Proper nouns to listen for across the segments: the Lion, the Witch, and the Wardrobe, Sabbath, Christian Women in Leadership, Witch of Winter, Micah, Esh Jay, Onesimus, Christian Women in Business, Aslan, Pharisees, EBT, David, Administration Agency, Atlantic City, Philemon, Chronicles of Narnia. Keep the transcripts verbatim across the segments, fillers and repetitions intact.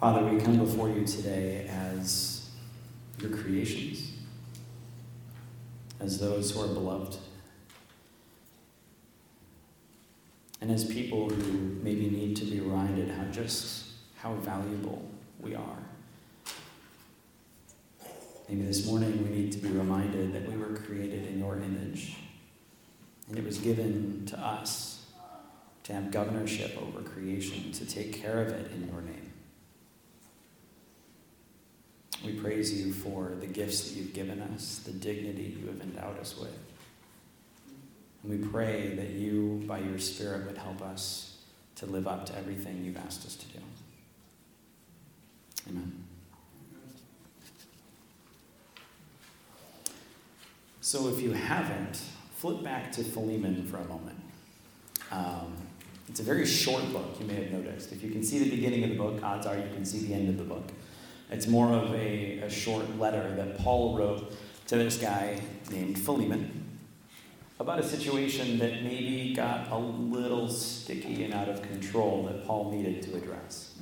Father, we come before you today as your creations, as those who are beloved, and as people who maybe need to be reminded how just how valuable we are. Maybe this morning we need to be reminded that we were created in your image, and it was given to us to have governorship over creation, to take care of it in your name. We praise you for the gifts that you've given us, the dignity you have endowed us with. And we pray that you, by your Spirit, would help us to live up to everything you've asked us to do. Amen. So if you haven't, flip back to Philemon for a moment. Um, it's a very short book, you may have noticed. If you can see the beginning of the book, odds are you can see the end of the book. It's more of a, a short letter that Paul wrote to this guy named Philemon about a situation that maybe got a little sticky and out of control that Paul needed to address.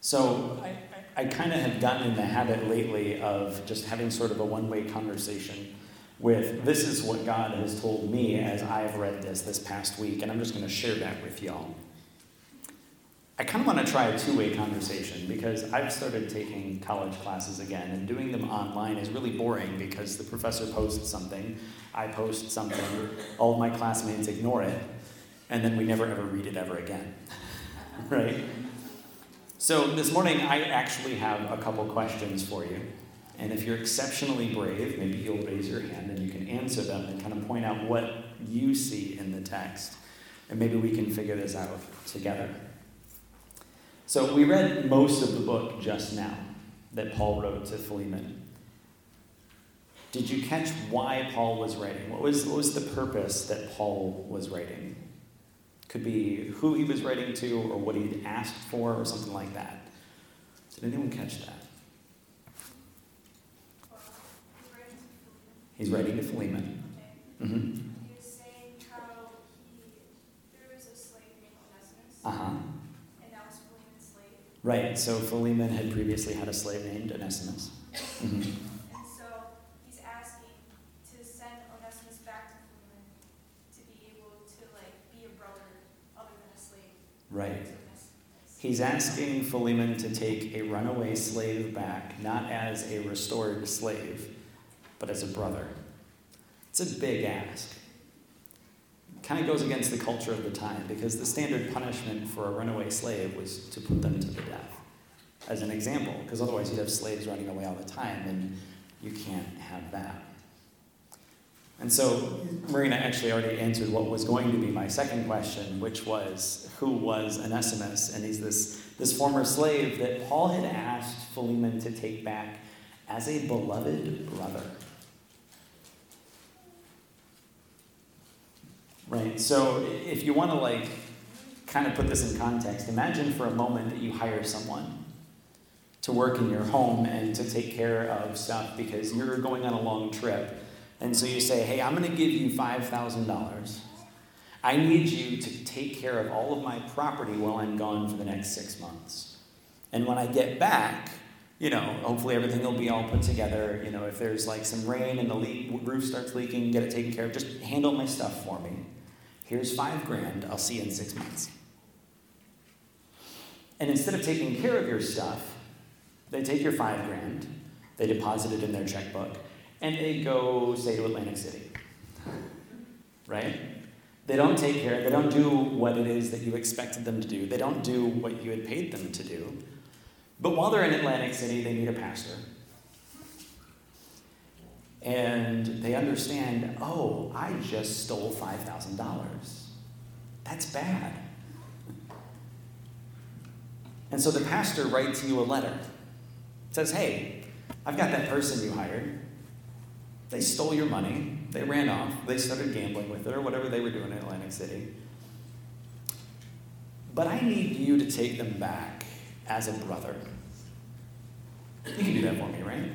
So I, I, I kind of have gotten in the habit lately of just having sort of a one-way conversation with, this is what God has told me as I've read this this past week, and I'm just going to share that with y'all. I kind of want to try a two-way conversation because I've started taking college classes again, and doing them online is really boring because the professor posts something, I post something, all of my classmates ignore it, and then we never ever read it ever again, right? So this morning I actually have a couple questions for you, and if you're exceptionally brave, maybe you'll raise your hand and you can answer them and kind of point out what you see in the text, and maybe we can figure this out together. So we read most of the book just now that Paul wrote to Philemon. Did you catch why Paul was writing? What was, what was the purpose that Paul was writing? Could be who he was writing to or what he'd asked for or something like that. Did anyone catch that? He's writing to Philemon. Mm-hmm. He was saying how he, there was a slave named Onesimus. Uh-huh. Right, so Philemon had previously had a slave named Onesimus. Mm-hmm. And so he's asking to send Onesimus back to Philemon to be able to like be a brother other than a slave. Right. He's asking Philemon to take a runaway slave back, not as a restored slave, but as a brother. It's a big ask. Kind of goes against the culture of the time, because the standard punishment for a runaway slave was to put them to the death, as an example, because otherwise you'd have slaves running away all the time, and you can't have that. And so Marina actually already answered what was going to be my second question, which was, who was Onesimus? And he's this, this former slave that Paul had asked Philemon to take back as a beloved brother. Right, so if you want to like kind of put this in context, imagine for a moment that you hire someone to work in your home and to take care of stuff because you're going on a long trip. And so you say, hey, I'm going to give you five thousand dollars. I need you to take care of all of my property while I'm gone for the next six months. And when I get back, you know, hopefully everything will be all put together. You know, if there's like some rain and the leak, roof starts leaking, get it taken care of. Just handle my stuff for me. Here's five grand, I'll see you in six months. And instead of taking care of your stuff, they take your five grand, they deposit it in their checkbook, and they go, say, to Atlantic City, right? They don't take care, they don't do what it is that you expected them to do. They don't do what you had paid them to do. But while they're in Atlantic City, they need a pastor. And they understand, oh, I just stole five thousand dollars. That's bad. And so the pastor writes you a letter. It says, hey, I've got that person you hired. They stole your money. They ran off. They started gambling with it or whatever they were doing in Atlantic City. But I need you to take them back as a brother. You can do that for me, right?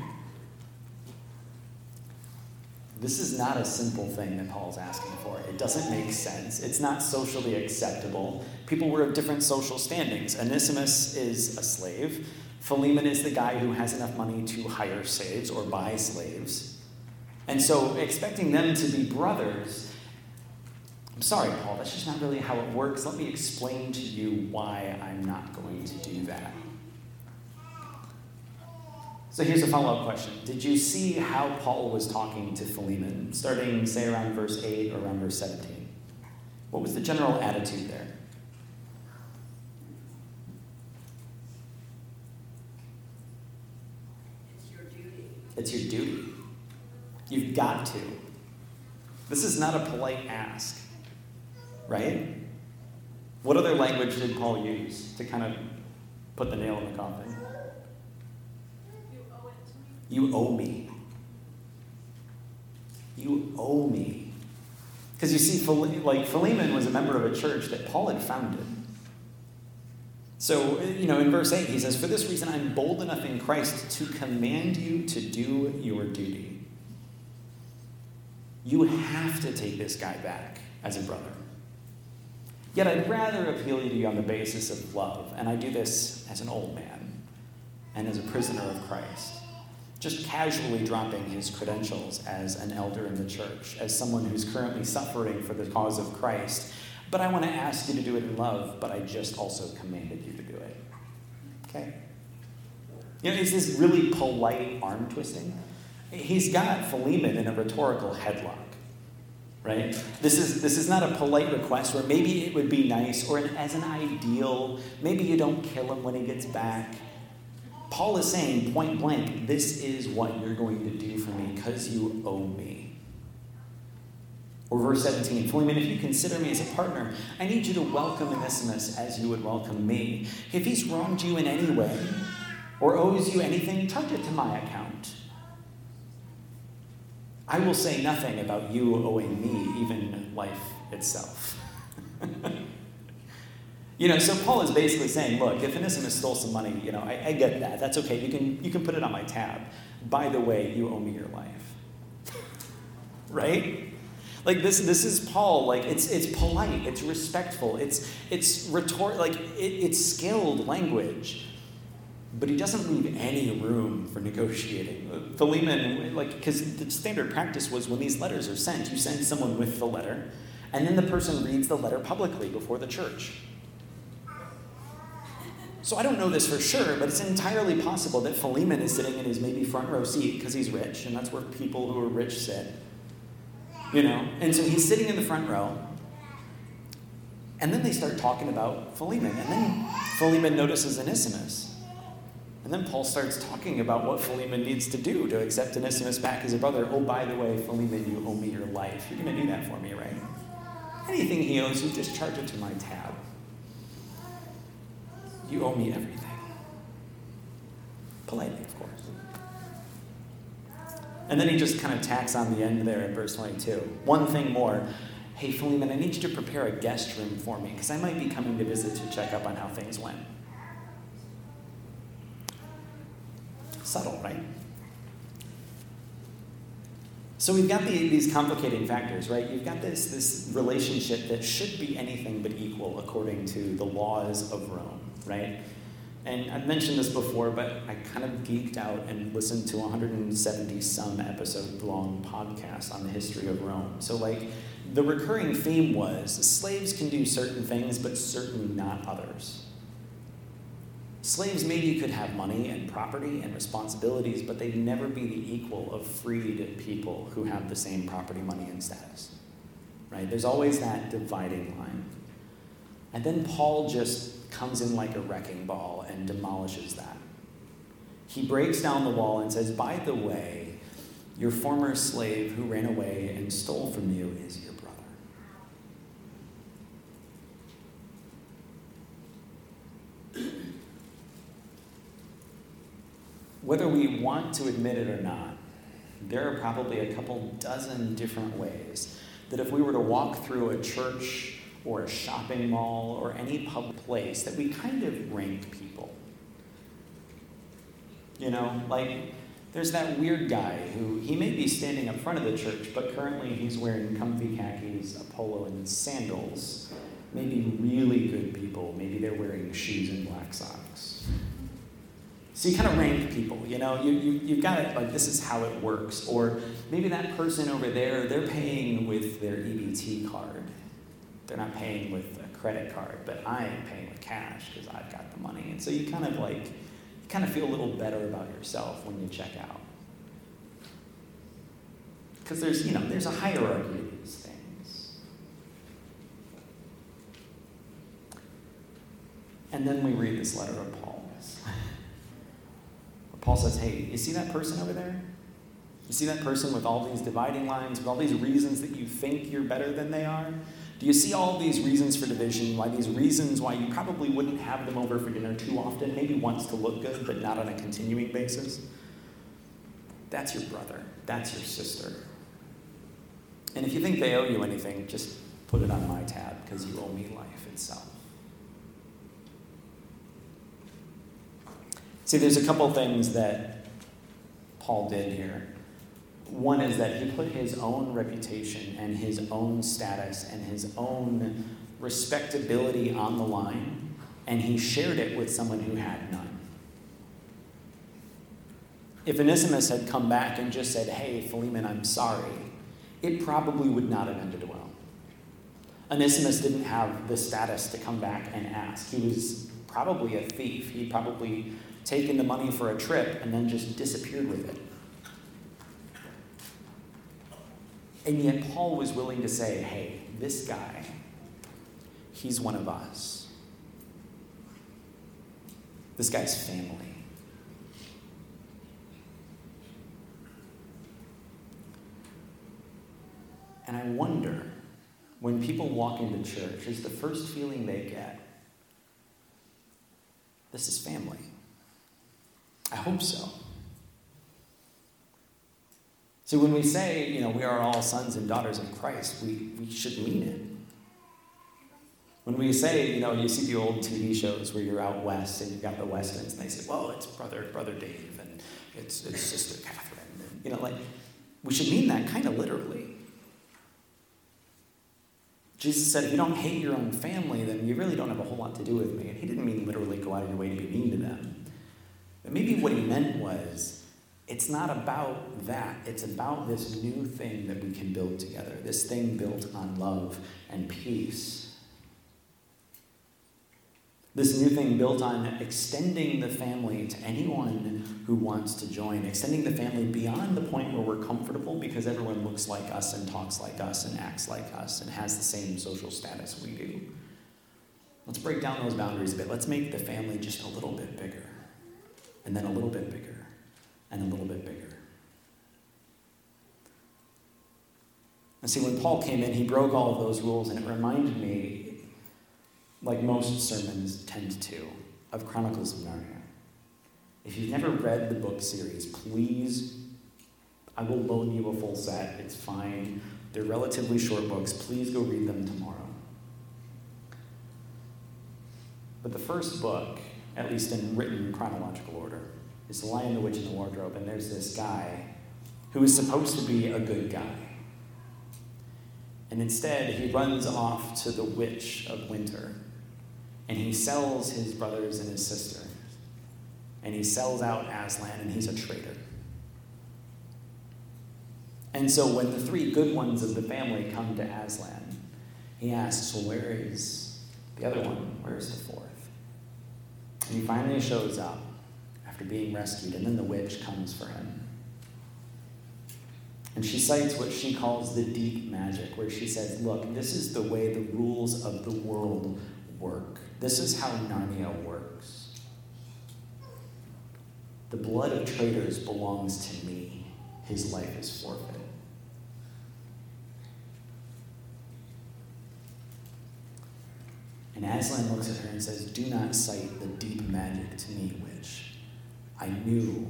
This is not a simple thing that Paul's asking for. It doesn't make sense. It's not socially acceptable. People were of different social standings. Onesimus is a slave. Philemon is the guy who has enough money to hire slaves or buy slaves. And so expecting them to be brothers, I'm sorry, Paul, that's just not really how it works. Let me explain to you why I'm not going to do that. So here's a follow-up question. Did you see how Paul was talking to Philemon, starting, say, around verse eight or around verse seventeen? What was the general attitude there? It's your duty. It's your duty. You've got to. This is not a polite ask, right? What other language did Paul use to kind of put the nail in the coffin? You owe me. You owe me. Because you see, like Philemon was a member of a church that Paul had founded. So, you know, in verse eight, he says, "For this reason I'm bold enough in Christ to command you to do your duty." You have to take this guy back as a brother. Yet I'd rather appeal to you on the basis of love, and I do this as an old man and as a prisoner of Christ. Just casually dropping his credentials as an elder in the church, as someone who's currently suffering for the cause of Christ. But I want to ask you to do it in love, but I just also commanded you to do it. Okay? You know, it's this really polite arm twisting. He's got Philemon in a rhetorical headlock, right? This is this is not a polite request where maybe it would be nice or an, as an ideal. Maybe you don't kill him when he gets back. Paul is saying, point blank, this is what you're going to do for me because you owe me. Or verse seventeen, Philemon, if you consider me as a partner, I need you to welcome Onesimus as you would welcome me. If he's wronged you in any way or owes you anything, charge it to my account. I will say nothing about you owing me, even life itself. You know, so Paul is basically saying, look, if Onesimus stole some money, you know, I, I get that. That's okay. You can you can put it on my tab. By the way, you owe me your life. Right? Like this this is Paul. Like it's it's polite, it's respectful, it's it's rhetorical, like it, it's skilled language. But he doesn't leave any room for negotiating. Philemon, like, because the standard practice was when these letters are sent, you send someone with the letter, and then the person reads the letter publicly before the church. So I don't know this for sure, but it's entirely possible that Philemon is sitting in his maybe front row seat because he's rich, and that's where people who are rich sit. You know? And so he's sitting in the front row, and then they start talking about Philemon. And then Philemon notices Onesimus. And then Paul starts talking about what Philemon needs to do to accept Onesimus back as a brother. Oh, by the way, Philemon, you owe me your life. You're going to do that for me, right? Anything he owes, you just charge it to my tab. You owe me everything. Politely, of course. And then he just kind of tacks on the end there in verse twenty-two. One thing more. Hey, Philemon, I need you to prepare a guest room for me because I might be coming to visit to check up on how things went. Subtle, right? So we've got the, these complicating factors, right? You've got this, this relationship that should be anything but equal according to the laws of Rome, right? And I've mentioned this before, but I kind of geeked out and listened to one hundred seventy-some episode-long podcast on the history of Rome. So, like, the recurring theme was slaves can do certain things, but certainly not others. Slaves maybe could have money and property and responsibilities, but they'd never be the equal of freed people who have the same property, money, and status. Right? There's always that dividing line. And then Paul just comes in like a wrecking ball and demolishes that. He breaks down the wall and says, by the way, your former slave who ran away and stole from you is your brother. Whether we want to admit it or not, there are probably a couple dozen different ways that if we were to walk through a church or a shopping mall or any public place that we kind of rank people. You know, like There's that weird guy who, he may be standing up front of the church, but currently he's wearing comfy khakis, a polo, and sandals. Maybe really good people. Maybe they're wearing shoes and black socks. So you kind of rank people, you know? You, you, you've got it, like, this is how it works. Or maybe that person over there, they're paying with their E B T card. They're not paying with a credit card, but I am paying with cash because I've got the money. And so you kind of, like, you kind of feel a little better about yourself when you check out. Because there's, you know, there's a hierarchy to these things. And then we read this letter of Paul's. Paul says, hey, you see that person over there? You see that person with all these dividing lines, with all these reasons that you think you're better than they are? Do you see all these reasons for division, why these reasons why you probably wouldn't have them over for dinner too often, maybe once to look good, but not on a continuing basis? That's your brother. That's your sister. And if you think they owe you anything, just put it on my tab, because you owe me life itself. See, there's a couple things that Paul did here. One is that he put his own reputation and his own status and his own respectability on the line, and he shared it with someone who had none. If Onesimus had come back and just said, hey, Philemon, I'm sorry, it probably would not have ended well. Onesimus didn't have the status to come back and ask. He was probably a thief. He probably taken the money for a trip, and then just disappeared with it. And yet Paul was willing to say, hey, this guy, he's one of us. This guy's family. And I wonder, when people walk into church, is the first feeling they get, this is family? I hope so. So when we say, you know, we are all sons and daughters of Christ, we, we should mean it. When we say, you know, you see the old T V shows where you're out west and you've got the Westons, and they say, well, it's brother, brother Dave, and it's, it's sister Catherine. And, you know, like, we should mean that kind of literally. Jesus said, if you don't hate your own family, then you really don't have a whole lot to do with me. And he didn't mean literally go out of your way to be mean to them. Maybe what he meant was, it's not about that. It's about this new thing that we can build together, this thing built on love and peace. This new thing built on extending the family to anyone who wants to join, extending the family beyond the point where we're comfortable because everyone looks like us and talks like us and acts like us and has the same social status we do. Let's break down those boundaries a bit. Let's make the family just a little bit bigger. And then a little bit bigger, and a little bit bigger. And see, when Paul came in, he broke all of those rules, and it reminded me, like most sermons tend to, of Chronicles of Narnia. If you've never read the book series, please, I will loan you a full set. It's fine. They're relatively short books. Please go read them tomorrow. But the first book, at least in written chronological order, is The Lion, the Witch, and the Wardrobe. And there's this guy who is supposed to be a good guy. And instead, he runs off to the Witch of Winter. And he sells his brothers and his sister. And he sells out Aslan, and he's a traitor. And so when the three good ones of the family come to Aslan, he asks, well, where is the other one? Where is the fourth? And he finally shows up after being rescued, and then the witch comes for him. And she cites what she calls the deep magic, where she says, look, this is the way the rules of the world work. This is how Narnia works. The blood of traitors belongs to me. His life is forfeit. And Aslan looks at her and says, do not cite the deep magic to me, witch. I knew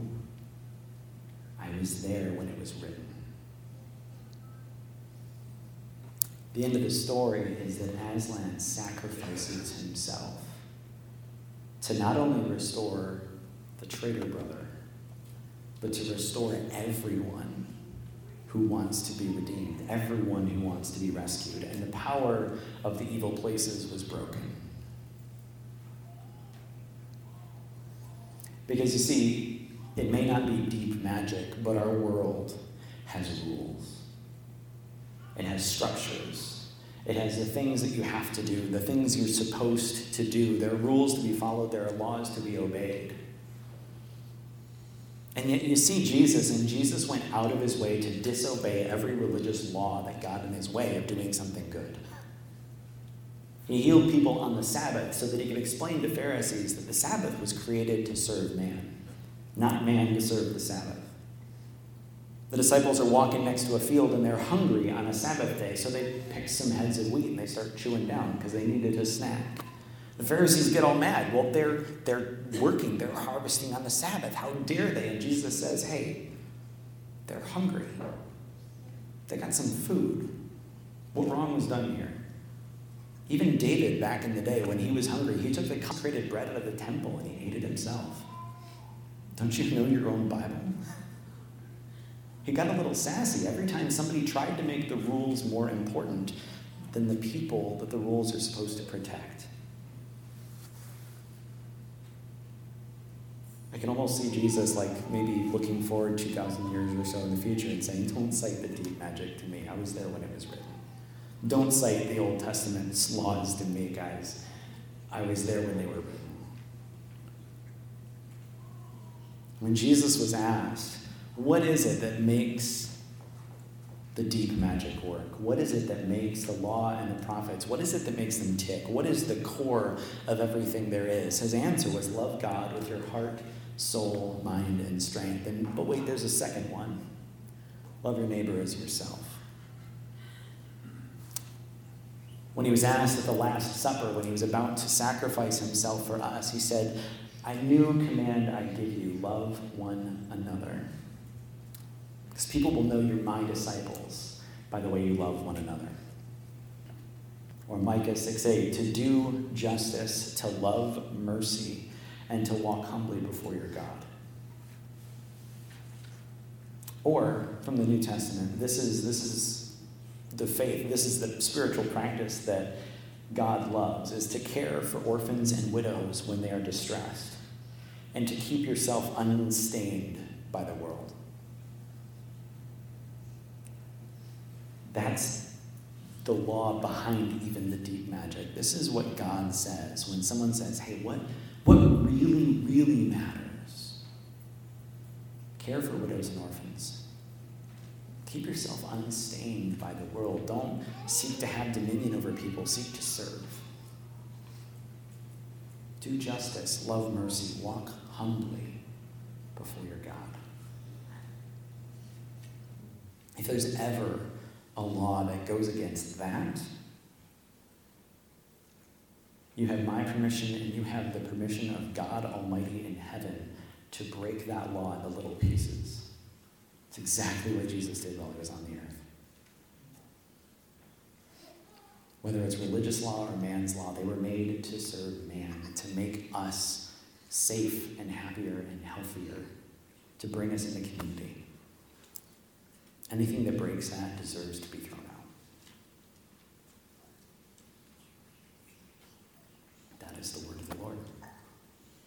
I was there when it was written. The end of the story is that Aslan sacrifices himself to not only restore the traitor brother, but to restore everyone who wants to be redeemed, everyone who wants to be rescued. And the power of the evil places was broken. Because you see, it may not be deep magic, but our world has rules. It has structures. It has the things that you have to do, the things you're supposed to do. There are rules to be followed. There are laws to be obeyed. And yet you see Jesus, and Jesus went out of his way to disobey every religious law that got in his way of doing something good. He healed people on the Sabbath so that he could explain to Pharisees that the Sabbath was created to serve man, not man to serve the Sabbath. The disciples are walking next to a field, and they're hungry on a Sabbath day, so they pick some heads of wheat, and they start chewing down because they needed a snack. The Pharisees get all mad. Well, they're they're working. They're harvesting on the Sabbath. How dare they? And Jesus says, hey, they're hungry. They got some food. What wrong was done here? Even David, back in the day, when he was hungry, he took the consecrated bread out of the temple and he ate it himself. Don't you know your own Bible? He got a little sassy every time somebody tried to make the rules more important than the people that the rules are supposed to protect. I can almost see Jesus, like, maybe looking forward two thousand years or so in the future and saying, don't cite the deep magic to me. I was there when it was written. Don't cite the Old Testament's laws to me, guys. I was there when they were written. When Jesus was asked, what is it that makes the deep magic work? What is it that makes the law and the prophets, what is it that makes them tick? What is the core of everything there is? His answer was, love God with your heart, soul, mind, and strength. And, but wait, there's a second one. Love your neighbor as yourself. When he was asked at the Last Supper, when he was about to sacrifice himself for us, he said, I new command I give you, love one another. Because people will know you're my disciples by the way you love one another. Or Micah six eight, to do justice, to love mercy, and to walk humbly before your God. Or, from the New Testament, this is this is the faith, this is the spiritual practice that God loves, is to care for orphans and widows when they are distressed, and to keep yourself unstained by the world. That's the law behind even the deep magic. This is what God says when someone says, hey, what, what really, really matters? Care for widows and orphans. Keep yourself unstained by the world. Don't seek to have dominion over people. Seek to serve. Do justice. Love mercy. Walk humbly before your God. If there's ever a law that goes against that, you have my permission, and you have the permission of God Almighty in heaven to break that law into little pieces. It's exactly what Jesus did while he was on the earth. Whether it's religious law or man's law, they were made to serve man, to make us safe and happier and healthier, to bring us into community. Anything that breaks that deserves to be thrown.